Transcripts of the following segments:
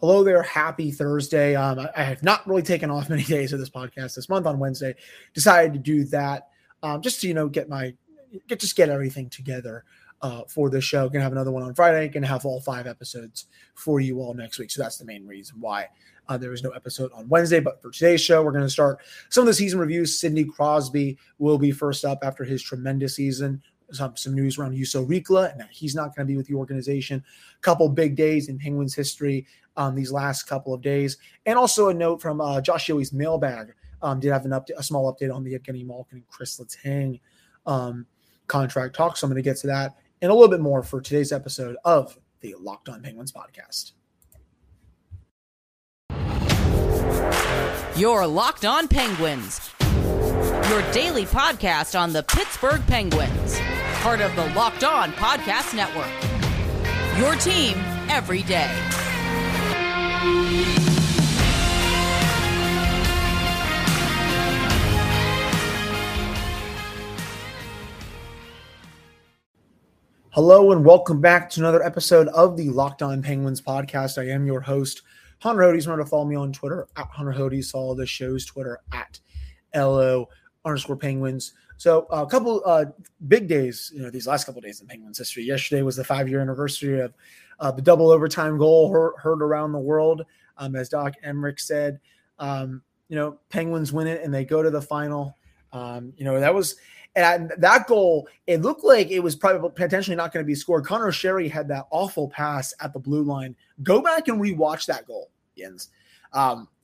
Hello there. Happy Thursday. I have not really taken off many days of this podcast this month. On Wednesday, decided to do that just to, get everything together for the show. Gonna have another one on Friday. Gonna have all 5 episodes for you all next week. So that's the main reason why there was no episode on Wednesday. But for today's show, we're gonna start some of the season reviews. Sidney Crosby will be first up after his tremendous season. Some news around Juuso Riikola, and he's not going to be with the organization. A couple big days in Penguins history these last couple of days. And also a note from Josh Yoey's mailbag. Did have a small update on the Evgeni Malkin and Chris Letang contract talk. So I'm going to get to that and a little bit more for today's episode of the Locked On Penguins podcast. You're Locked On Penguins, your daily podcast on the Pittsburgh Penguins, part of the Locked On Podcast Network, your team every day. Hello and welcome back to another episode of the Locked On Penguins podcast. I am your host, Hunter Hodes. Remember to follow me on Twitter at Hunter Hodes. Follow the show's Twitter at LO_Penguins. So a couple big days, these last couple of days in Penguins history. Yesterday was the 5-year anniversary of the double overtime goal heard around the world. As Doc Emrick said, Penguins win it and they go to the final. That goal, it looked like it was probably potentially not going to be scored. Connor Sheary had that awful pass at the blue line. Go back and rewatch that goal, Jens.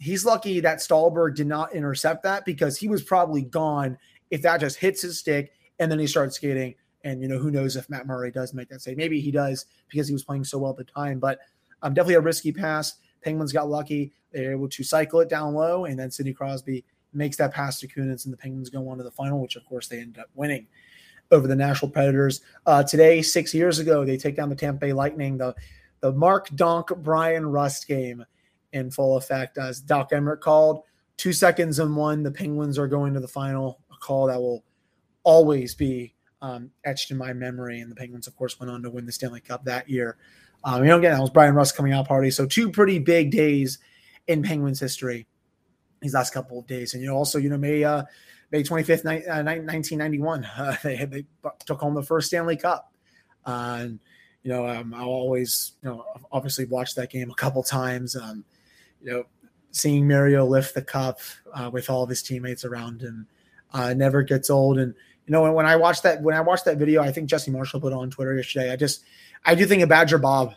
He's lucky that Stallberg did not intercept that, because he was probably gone if that just hits his stick and then he starts skating. And, who knows if Matt Murray does make that save. Maybe he does, because he was playing so well at the time, but definitely a risky pass. Penguins got lucky. They were able to cycle it down low, and then Sidney Crosby makes that pass to Kunitz, and the Penguins go on to the final, which, of course, they ended up winning over the Nashville Predators. Today, 6 years ago, they take down the Tampa Bay Lightning, the Mark Donk, Brian Rust game in full effect. As Doc Emrick called, 2 seconds and one, the Penguins are going to the final, a call that will always be etched in my memory. And the Penguins, of course, went on to win the Stanley Cup that year. Again, that was Brian Rust coming out party. So two pretty big days in Penguins history these last couple of days. And, May 25th, 1991, they took home the first Stanley Cup. I'll always, obviously watch that game a couple times. Seeing Mario lift the cup with all of his teammates around him never gets old. And when I watched that video, I think Jesse Marshall put it on Twitter yesterday. I do think of Badger Bob.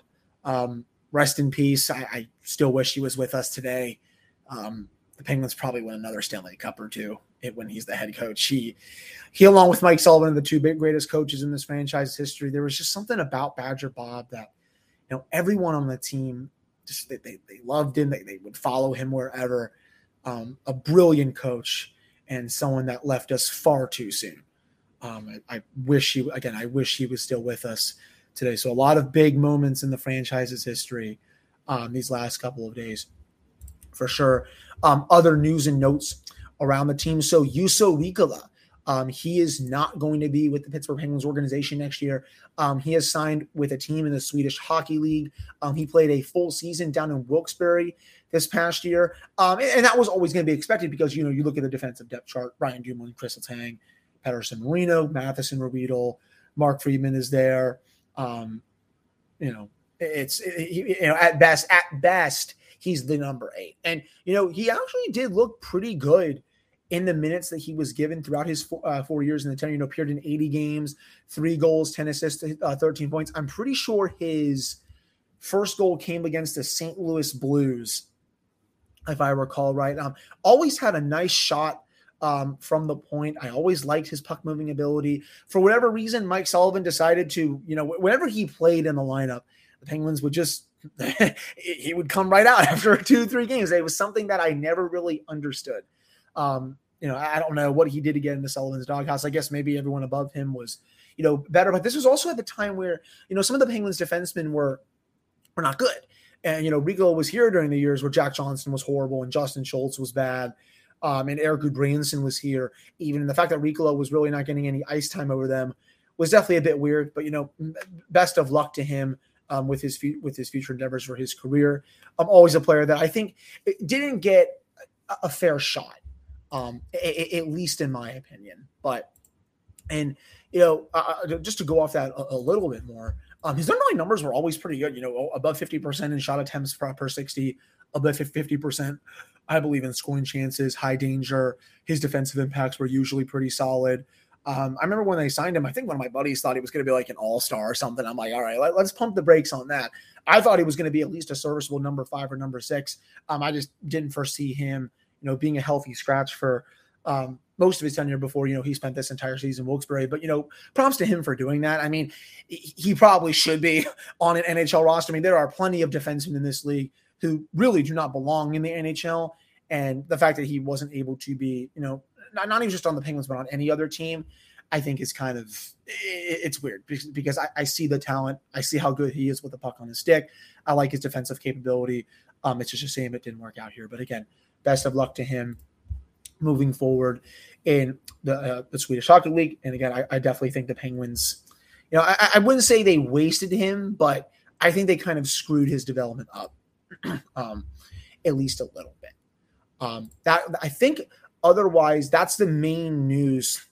Rest in peace. I still wish he was with us today. The Penguins probably win another Stanley Cup or two when he's the head coach. He along with Mike Sullivan are the two greatest coaches in this franchise's history. There was just something about Badger Bob that everyone on the team. Just they loved him. They would follow him wherever. A brilliant coach and someone that left us far too soon. I wish he was still with us today. So a lot of big moments in the franchise's history these last couple of days, for sure. Other news and notes around the team. So Juuso Riikola, he is not going to be with the Pittsburgh Penguins organization next year. He has signed with a team in the Swedish Hockey League. He played a full season down in Wilkes-Barre this past year. And that was always going to be expected, because, you look at the defensive depth chart, Ryan Dumoulin, Chris Letang, Pettersson-Marino, Matheson-Rutta, Mark Friedman is there. At best, he's the number 8. And, he actually did look pretty good in the minutes that he was given throughout his 4 years in the tenure. Appeared in 80 games, 3 goals, 10 assists, 13 points. I'm pretty sure his first goal came against the St. Louis Blues, if I recall right. Always had a nice shot from the point. I always liked his puck moving ability. For whatever reason, Mike Sullivan decided to, whenever he played in the lineup, the Penguins would just, he would come right out after 2-3 games. It was something that I never really understood. I don't know what he did to get into Sullivan's doghouse. I guess maybe everyone above him was, better. But this was also at the time where, some of the Penguins defensemen were not good. And, Riikola was here during the years where Jack Johnson was horrible and Justin Schultz was bad. And Eric Gudbranson was here. Even the fact that Riikola was really not getting any ice time over them was definitely a bit weird. But, best of luck to him with his future endeavors for his career. Always a player that I think didn't get a fair shot, at least in my opinion. But, and you know, just to go off that a little bit more, his underlying numbers were always pretty good. You know, above 50% in shot attempts per 60, above 50%, I believe, in scoring chances, high danger. His defensive impacts were usually pretty solid. I remember when they signed him, I think one of my buddies thought he was going to be like an all-star or something. I'm like, all right, let's pump the brakes on that. I thought he was going to be at least a serviceable number 5 or number 6. I just didn't foresee him, you know, being a healthy scratch for most of his tenure before, you know, he spent this entire season in Wilkes-Barre. But, you know, props to him for doing that. I mean, he probably should be on an NHL roster. I mean, there are plenty of defensemen in this league who really do not belong in the NHL. And the fact that he wasn't able to be, you know, not even just on the Penguins, but on any other team, I think is kind of, it's weird because I see the talent. I see how good he is with the puck on his stick. I like his defensive capability. It's just a shame it didn't work out here. But again, best of luck to him moving forward in the Swedish Hockey League. And again, I definitely think the Penguins, you know, I wouldn't say they wasted him, but I think they kind of screwed his development up at least a little bit. That I think. Otherwise, that's the main news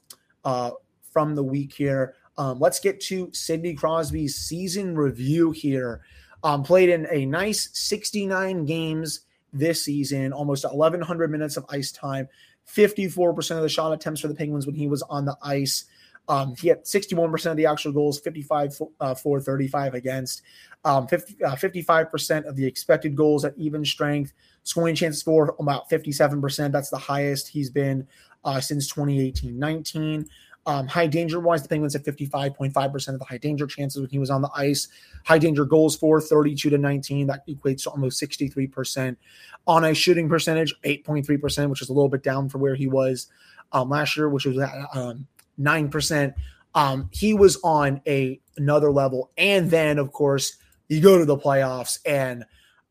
from the week here. Let's get to Sidney Crosby's season review here. Played in a nice 69 games this season, almost 1,100 minutes of ice time, 54% of the shot attempts for the Penguins when he was on the ice. He had 61% of the actual goals, 55 for 35 against, 55% of the expected goals at even strength, scoring chances for about 57%. That's the highest he's been since 2018-19. High danger wise, the Penguins had 55.5% of the high danger chances when he was on the ice. High danger goals for 32-19. That equates to almost 63%. On ice shooting percentage, 8.3%, which is a little bit down from where he was last year, which was at 9%. He was on another level. And then, of course, you go to the playoffs, and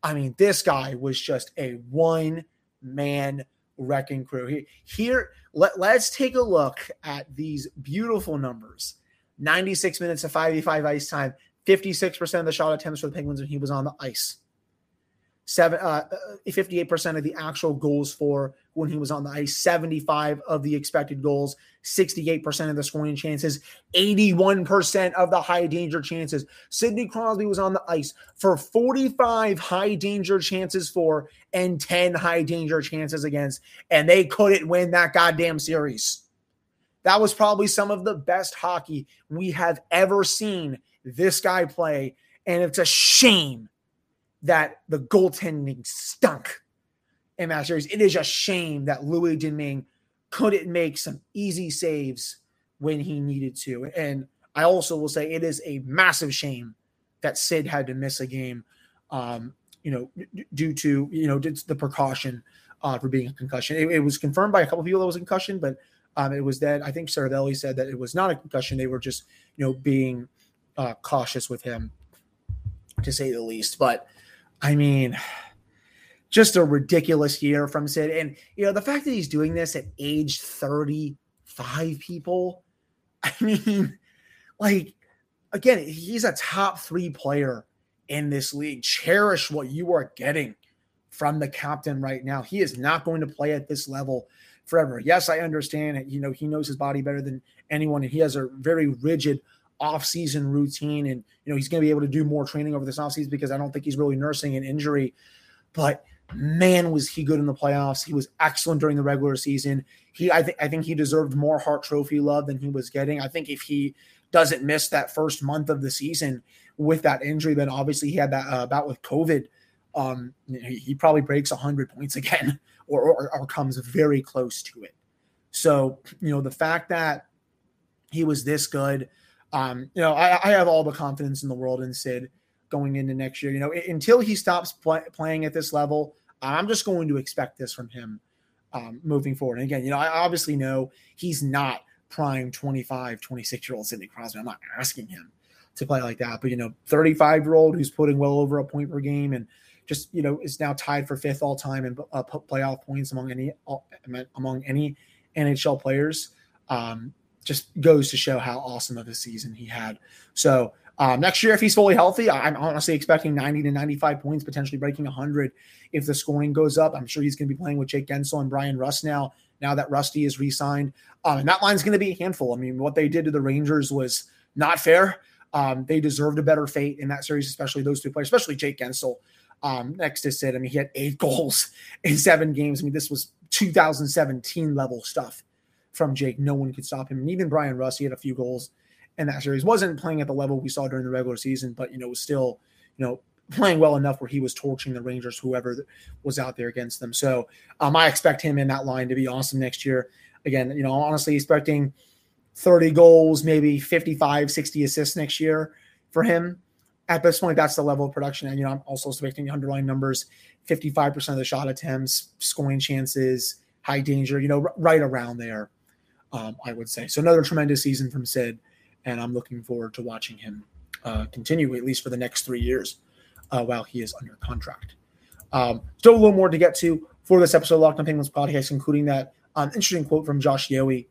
I mean, this guy was just a one-man wrecking crew. Let's take a look at these beautiful numbers. 96 minutes of 5v5 ice time, 56% of the shot attempts for the Penguins when he was on the ice. 58% of the actual goals for when he was on the ice, 75 of the expected goals, 68% of the scoring chances, 81% of the high danger chances. Sidney Crosby was on the ice for 45 high danger chances for and 10 high danger chances against, and they couldn't win that goddamn series. That was probably some of the best hockey we have ever seen this guy play, and it's a shame that the goaltending stunk in that series. It is a shame that Louis Domingue couldn't make some easy saves when he needed to. And I also will say it is a massive shame that Sid had to miss a game, due to, the precaution for being a concussion. It was confirmed by a couple of people that it was a concussion, but it was that I think Cervelli said that it was not a concussion. They were just, being cautious with him, to say the least. But I mean, just a ridiculous year from Sid. And, the fact that he's doing this at age 35, people, I mean, like, again, he's a top 3 player in this league. Cherish what you are getting from the captain right now. He is not going to play at this level forever. Yes, I understand it. He knows his body better than anyone, and he has a very rigid off-season routine, and he's going to be able to do more training over this offseason because I don't think he's really nursing an injury. But man, was he good in the playoffs. He was excellent during the regular season. I think he deserved more Hart Trophy love than he was getting. I think if he doesn't miss that first month of the season with that injury, then obviously he had that bout with COVID. He probably breaks 100 points again, or comes very close to it. So the fact that he was this good. I have all the confidence in the world in Sid going into next year. Until he stops playing at this level, I'm just going to expect this from him moving forward. And again, I obviously know he's not prime 25, 26-year-old Sidney Crosby. I'm not asking him to play like that. But, 35-year-old who's putting well over a point per game and just, is now tied for 5th all-time in playoff points among any NHL players. Just goes to show how awesome of a season he had. So Next year, if he's fully healthy, I'm honestly expecting 90 to 95 points, potentially breaking 100 if the scoring goes up. I'm sure he's going to be playing with Jake Guentzel and Brian Rust now that Rusty is re-signed. And that line's going to be a handful. I mean, what they did to the Rangers was not fair. They deserved a better fate in that series, especially those two players, especially Jake Guentzel. Next to Sid, I mean, he had 8 goals in 7 games. I mean, this was 2017 level stuff from Jake. No one could stop him. And even Brian Rust, he had a few goals in that series. Wasn't playing at the level we saw during the regular season, but, was still, playing well enough where he was torching the Rangers, whoever was out there against them. So I expect him in that line to be awesome next year. Again, honestly expecting 30 goals, maybe 55, 60 assists next year for him. At this point, that's the level of production. And, I'm also expecting the underlying numbers, 55% of the shot attempts, scoring chances, high danger, right around there, I would say. So another tremendous season from Sid, and I'm looking forward to watching him continue, at least for the next 3 years while he is under contract. Still a little more to get to for this episode of Locked On Penguins podcast, including that interesting quote from Josh Yowie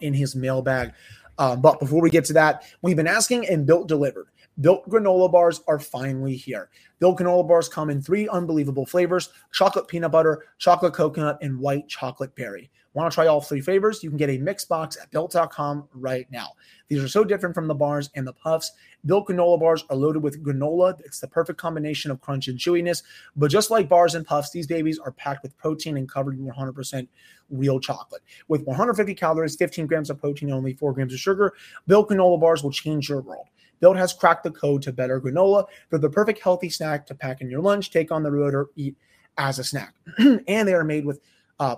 in his mailbag. But before we get to that, we've been asking and Built delivered. Built granola bars are finally here. Built granola bars come in 3 unbelievable flavors: chocolate peanut butter, chocolate coconut, and white chocolate berry. Want to try all 3 flavors? You can get a mix box at Built.com right now. These are so different from the bars and the puffs. Built granola bars are loaded with granola. It's the perfect combination of crunch and chewiness. But just like bars and puffs, these babies are packed with protein and covered in 100% real chocolate. With 150 calories, 15 grams of protein, and only 4 grams of sugar, Built granola bars will change your world. Built has cracked the code to better granola. They're the perfect healthy snack to pack in your lunch, take on the road, or eat as a snack. And they are made with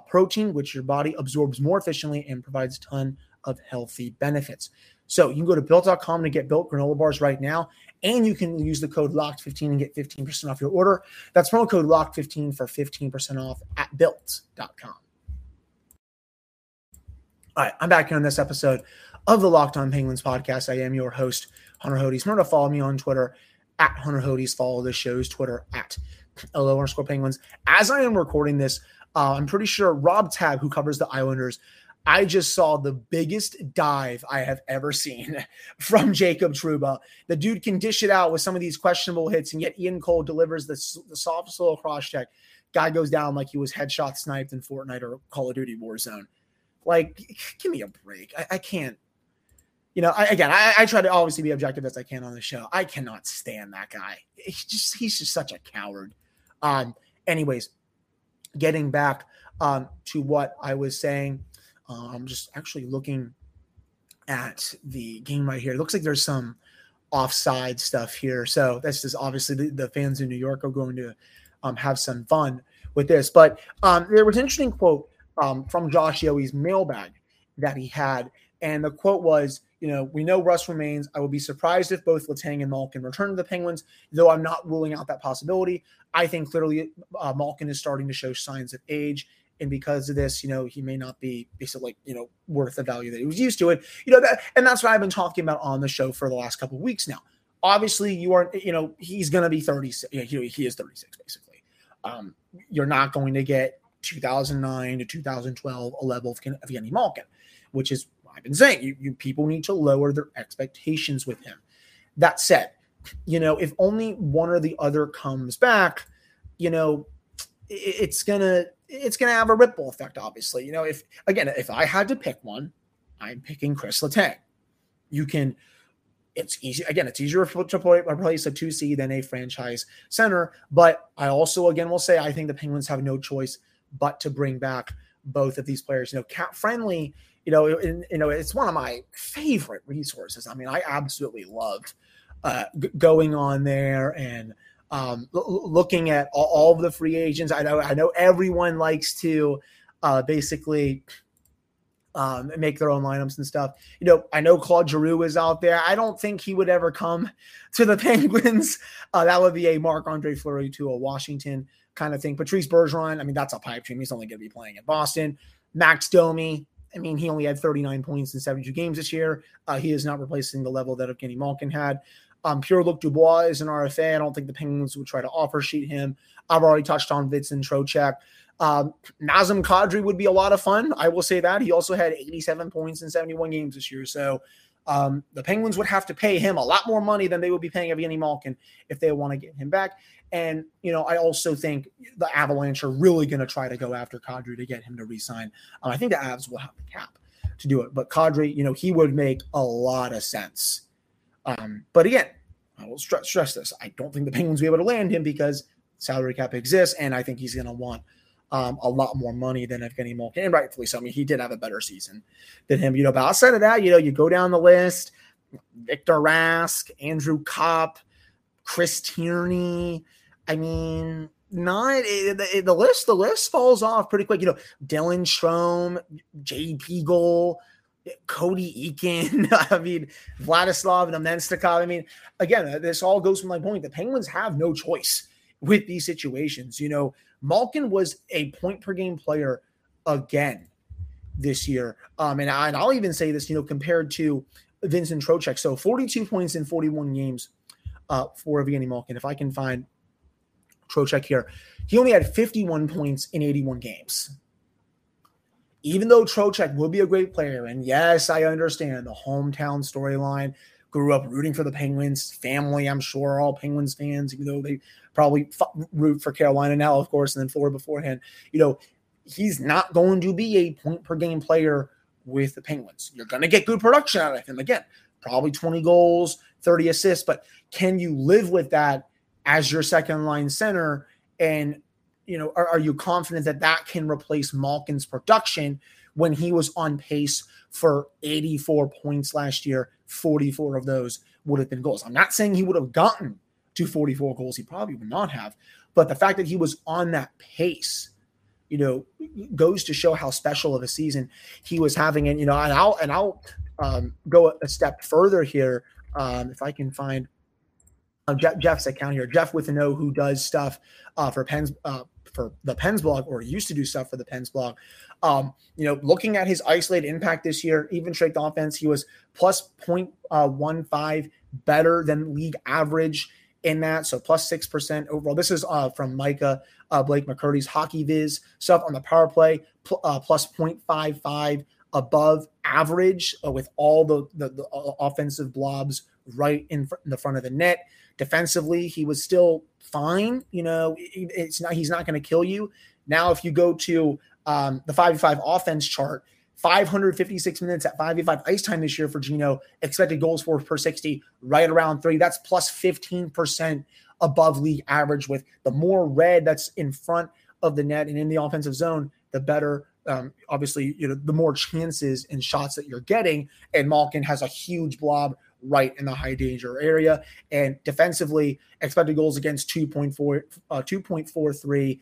protein, which your body absorbs more efficiently and provides a ton of healthy benefits. So you can go to Built.com to get Built granola bars right now, and you can use the code LOCKED15 and get 15% off your order. That's promo code LOCKED15 for 15% off at Built.com. All right, I'm back here on this episode of the Locked On Penguins podcast. I am your host, Hunter Hodes. Remember to follow me on Twitter at Hunter Hodes. Follow the show's Twitter at LO_Penguins. As I am recording this, I'm pretty sure Rob Tabb, who covers the Islanders, I just saw the biggest dive I have ever seen from Jacob Trouba. The dude can dish it out with some of these questionable hits, and yet Ian Cole delivers the soft, slow cross-check. Guy goes down like he was headshot sniped in Fortnite or Call of Duty Warzone. Like, give me a break. I can't. I try to obviously be objective as I can on the show. I cannot stand that guy. He's just such a coward. Anyways, getting back to what I was saying, I'm just actually looking at the game right here. It looks like there's some offside stuff here. So that's just obviously the fans in New York are going to have some fun with this. But there was an interesting quote from Josh Yowie's mailbag that he had. And the quote was, we know Russ remains. I will be surprised if both Letang and Malkin return to the Penguins, though I'm not ruling out that possibility. I think clearly Malkin is starting to show signs of age. And because of this, he may not be basically, worth the value that he was used to it. And that's what I've been talking about on the show for the last couple of weeks now. Obviously, he's going to be 36. He is 36, basically. You're not going to get 2009 to 2012 a level of Evgeni Malkin, which is I've been saying you people need to lower their expectations with him. That said, if only one or the other comes back, it's gonna have a ripple effect. Obviously, if I had to pick one, I'm picking Chris Letang. It's easy. Again, it's easier to replace a 2C than a franchise center. But I also will say I think the Penguins have no choice but to bring back both of these players. Cap friendly. It's one of my favorite resources. I mean, I absolutely loved going on there and looking at all of the free agents. I know everyone likes to make their own lineups and stuff. I know Claude Giroux is out there. I don't think he would ever come to the Penguins. That would be a Marc-Andre Fleury to a Washington kind of thing. Patrice Bergeron, I mean, that's a pipe dream. He's only going to be playing at Boston. Max Domi. I mean, he only had 39 points in 72 games this year. He is not replacing the level that Evgeni Malkin had. Pierre-Luc Dubois is an RFA. I don't think the Penguins would try to offer sheet him. I've already touched on Vincent Trocheck. Nazem Kadri would be a lot of fun. I will say that. He also had 87 points in 71 games this year. So The Penguins would have to pay him a lot more money than they would be paying Evgeni Malkin if they want to get him back. And, you know, I also think the Avalanche are really going to try to go after Kadri to get him to re-sign. I think the Avs will have the cap to do it. But Kadri, you know, he would make a lot of sense. But again, I will stress this. I don't think the Penguins will be able to land him because salary cap exists, and I think he's going to want a lot more money than Evgeni Malkin, and rightfully so. I mean, he did have a better season than him, you know, but outside of that, you know, you go down the list, Victor Rask, Andrew Kopp, Chris Tierney. I mean, the list falls off pretty quick. You know, Dylan Strome, Jay Beagle, Cody Eakin, I mean, Vladislav Namestnikov. I mean, again, this all goes from my point. The Penguins have no choice with these situations. You know, Malkin was a point-per-game player again this year. And I'll even say this, you know, compared to Vincent Trocheck. So 42 points in 41 games for Evgeni Malkin. If I can find Trocheck here, he only had 51 points in 81 games. Even though Trocheck will be a great player, and yes, I understand the hometown storyline, grew up rooting for the Penguins, family, I'm sure, are all Penguins fans, even though they probably root for Carolina now, of course, and then Florida beforehand. You know, he's not going to be a point-per-game player with the Penguins. You're going to get good production out of him. Again, probably 20 goals, 30 assists, but can you live with that as your second-line center? And you know, are you confident that that can replace Malkin's production when he was on pace for 84 points last year? 44 of those would have been goals. I'm not saying he would have gotten to 44 goals. He probably would not have. But the fact that he was on that pace, you know, goes to show how special of a season he was having. And, you know, and I'll go a step further here. If I can find Jeff's account here, Jeff with an O, who does stuff for the Pens blog, or used to do stuff for the Pens blog. You know, looking at his isolated impact this year, even strength offense, he was plus 0.15 better than league average in that. So plus 6% overall. This is from Micah Blake McCurdy's Hockey Viz stuff on the power play, plus 0.55 above average with all the offensive blobs right in the front of the net. Defensively, he was still fine. You know, it's not, he's not going to kill you. Now, if you go to the 5v5 offense chart, 556 minutes at 5v5 ice time this year for Gino, expected goals for per 60, right around 3. That's plus 15% above league average, with the more red that's in front of the net and in the offensive zone, the better. Obviously, you know, the more chances and shots that you're getting, and Malkin has a huge blob right in the high danger area. And defensively, expected goals against 2.43.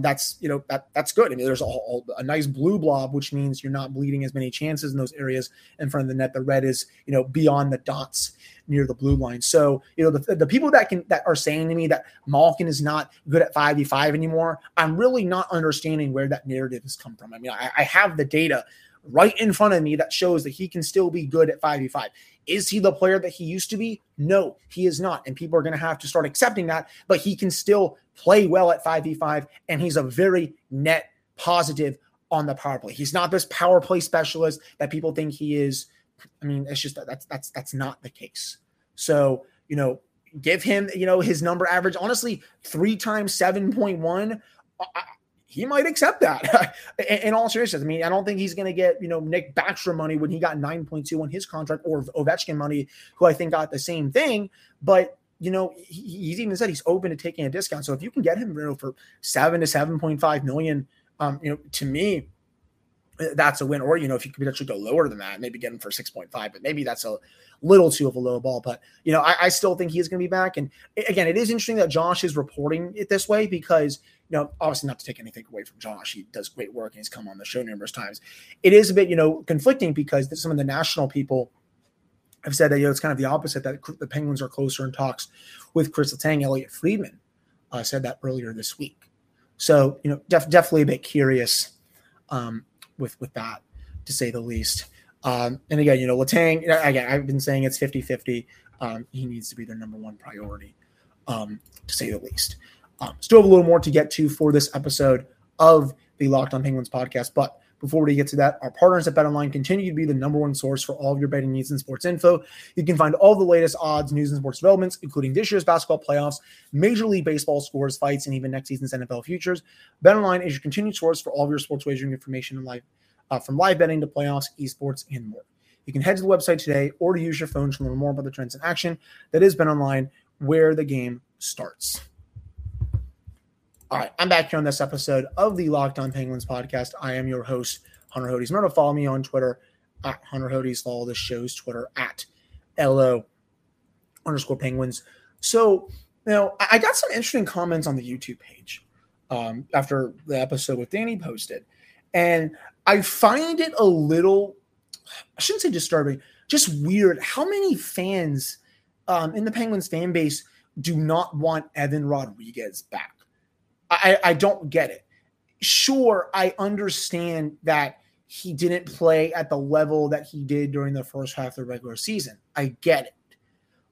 That's, you know, that's good. I mean, there's a nice blue blob, which means you're not bleeding as many chances in those areas in front of the net. The red is, you know, beyond the dots near the blue line. So, you know, the people that are saying to me that Malkin is not good at 5v5 anymore, I'm really not understanding where that narrative has come from. I mean, I have the data right in front of me that shows that he can still be good at 5v5. Is he the player that he used to be? No, he is not. And people are going to have to start accepting that, but he can still play well at 5v5, and he's a very net positive on the power play. He's not this power play specialist that people think he is. I mean, it's just that's not the case. So, you know, give him, you know, his number average. Honestly, 3 times 7.1, he might accept that in all seriousness. I mean, I don't think he's going to get, you know, Nick Backstrom money when he got 9.2 on his contract, or Ovechkin money, who I think got the same thing. But, you know, he's even said he's open to taking a discount. So if you can get him, you know, for $7 to $7.5 million, you know, to me, that's a win. Or, you know, if you could actually go lower than that, maybe get him for 6.5, but maybe that's a little too of a low ball. But, you know, I still think he's going to be back. And again, it is interesting that Josh is reporting it this way, because, you know, obviously not to take anything away from Josh, he does great work and he's come on the show numerous times. It is a bit, you know, conflicting, because some of the national people have said that, you know, it's kind of the opposite, that the Penguins are closer in talks with Chris Letang. Elliot Friedman said that earlier this week. So, you know, definitely a bit curious with that, to say the least. And again, you know, Letang, again, I've been saying it's 50-50. He needs to be their number one priority, to say the least. Still have a little more to get to for this episode of the Locked on Penguins podcast, but Before we get to that, our partners at BetOnline continue to be the number one source for all of your betting needs and sports info. You can find all the latest odds, news, and sports developments, including this year's basketball playoffs, Major League Baseball scores, fights, and even next season's NFL futures. BetOnline is your continued source for all of your sports wagering information and from live betting to playoffs, esports, and more. You can head to the website today or to use your phone to learn more about the trends in action. That is BetOnline, where the game starts. All right, I'm back here on this episode of the Locked On Penguins podcast. I am your host, Hunter Hodes Myrtle. Follow me on Twitter at Hunter Hodes. Follow the show's Twitter at LO_Penguins. So, you know, I got some interesting comments on the YouTube page after the episode with Danny posted. And I find it a little, I shouldn't say disturbing, just weird how many fans in the Penguins fan base do not want Evan Rodrigues back. I don't get it. Sure, I understand that he didn't play at the level that he did during the first half of the regular season. I get it.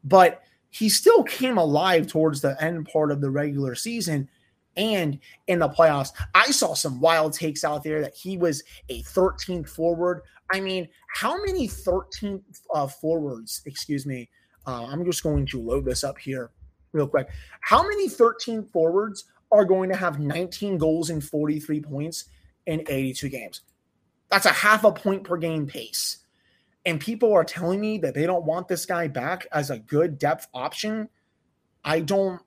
But he still came alive towards the end part of the regular season and in the playoffs. I saw some wild takes out there that he was a 13th forward. I mean, how many 13th forwards, excuse me, I'm just going to load this up here real quick. How many 13th forwards are going to have 19 goals and 43 points in 82 games? That's a half a point per game pace. And people are telling me that they don't want this guy back as a good depth option. I don't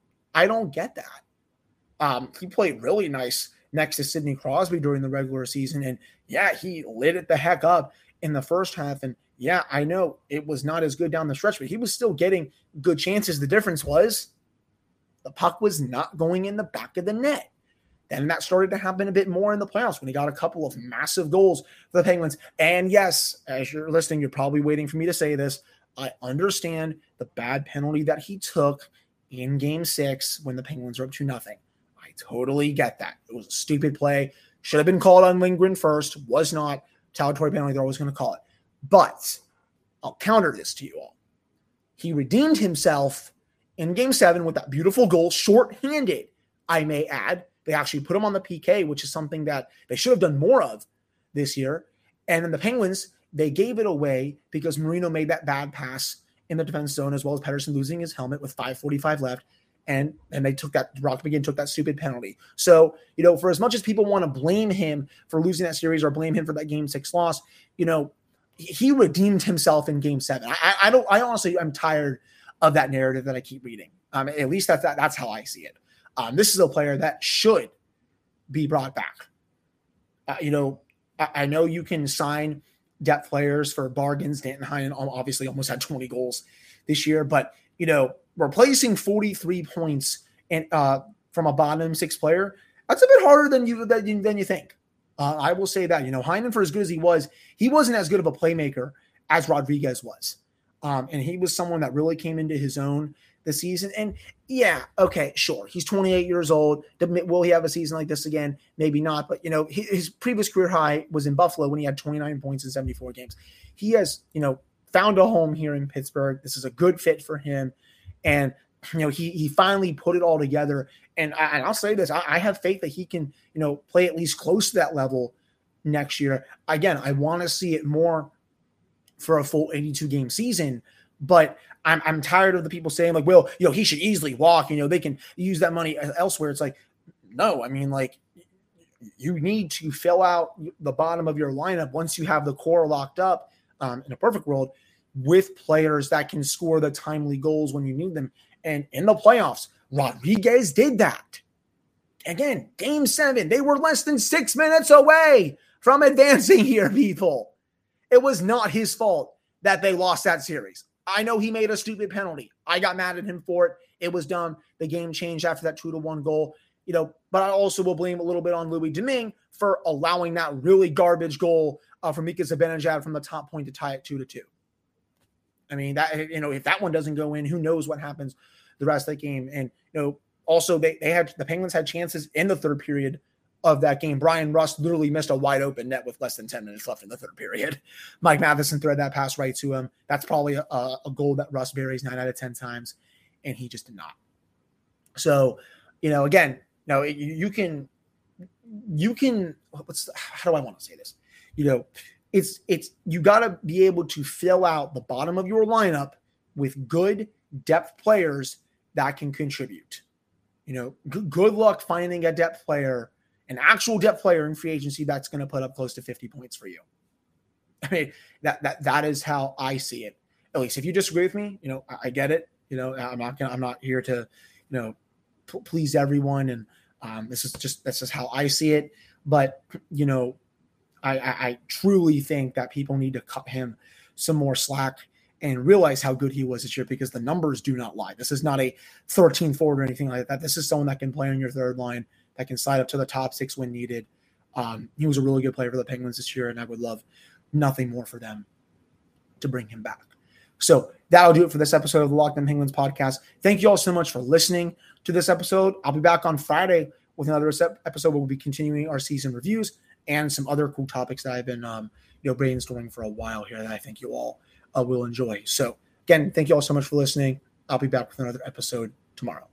get that. He played really nice next to Sidney Crosby during the regular season. And yeah, he lit it the heck up in the first half. And yeah, I know it was not as good down the stretch, but he was still getting good chances. The difference was the puck was not going in the back of the net. Then that started to happen a bit more in the playoffs when he got a couple of massive goals for the Penguins. And yes, as you're listening, you're probably waiting for me to say this. I understand the bad penalty that he took in Game 6 when the Penguins were up 2-0. I totally get that. It was a stupid play. Should have been called on Lindgren first. Was not. Retaliatory penalty, they're always going to call it. But I'll counter this to you all. He redeemed himself in Game 7 with that beautiful goal, shorthanded, I may add. They actually put him on the PK, which is something that they should have done more of this year. And then the Penguins, they gave it away because Marino made that bad pass in the defense zone, as well as Pettersson losing his helmet with 5:45 left. And they took that, Rock again took that stupid penalty. So, you know, for as much as people want to blame him for losing that series or blame him for that Game 6 loss, you know, he redeemed himself in Game 7. I honestly, I'm tired of that narrative that I keep reading. At least that's how I see it. This is a player that should be brought back. You know, I know you can sign depth players for bargains. Danton Heinen obviously almost had 20 goals this year, but, you know, replacing 43 points and from a bottom 6 player, that's a bit harder than you think. I will say that, you know, Heinen, for as good as he was, he wasn't as good of a playmaker as Rodrigues was. And he was someone that really came into his own this season. And yeah, okay, sure. He's 28 years old. Will he have a season like this again? Maybe not. But, you know, his previous career high was in Buffalo when he had 29 points in 74 games. He has, you know, found a home here in Pittsburgh. This is a good fit for him. And, you know, he finally put it all together. And, I'll say this. I have faith that he can, you know, play at least close to that level next year. Again, I want to see it more for a full 82-game season, but I'm tired of the people saying, like, well, you know, he should easily walk, you know, they can use that money elsewhere. It's like, no, I mean, like, you need to fill out the bottom of your lineup once you have the core locked up in a perfect world with players that can score the timely goals when you need them. And in the playoffs, Rodrigues did that. Again, Game 7, they were less than 6 minutes away from advancing here, people. It was not his fault that they lost that series. I know he made a stupid penalty. I got mad at him for it. It was dumb. The game changed after that 2-1 goal, you know, but I also will blame a little bit on Louis Domingue for allowing that really garbage goal from Mika Zibanejad from the top point to tie it 2-2. I mean, that, you know, if that one doesn't go in, who knows what happens the rest of the game. And, you know, also the Penguins had chances in the third period of that game. Brian Rust literally missed a wide open net with less than 10 minutes left in the third period. Mike Matheson threaded that pass right to him. That's probably a goal that Rust buries 9 out of 10 times, and he just did not. So, you know, again, no, you can, how do I want to say this? You know, it's you got to be able to fill out the bottom of your lineup with good depth players that can contribute. You know, good luck finding a depth player, an actual depth player in free agency that's going to put up close to 50 points for you. I mean, that is how I see it. At least if you disagree with me, you know, I get it. You know, I'm not here to, you know, please everyone. And that's just how I see it. But, you know, I truly think that people need to cut him some more slack and realize how good he was this year, because the numbers do not lie. This is not a 13 forward or anything like that. This is someone that can play on your third line, that can slide up to the top six when needed. He was a really good player for the Penguins this year, and I would love nothing more for them to bring him back. So that'll do it for this episode of the Locked On Penguins podcast. Thank you all so much for listening to this episode. I'll be back on Friday with another episode where we'll be continuing our season reviews and some other cool topics that I've been brainstorming for a while here that I think you all will enjoy. So again, thank you all so much for listening. I'll be back with another episode tomorrow.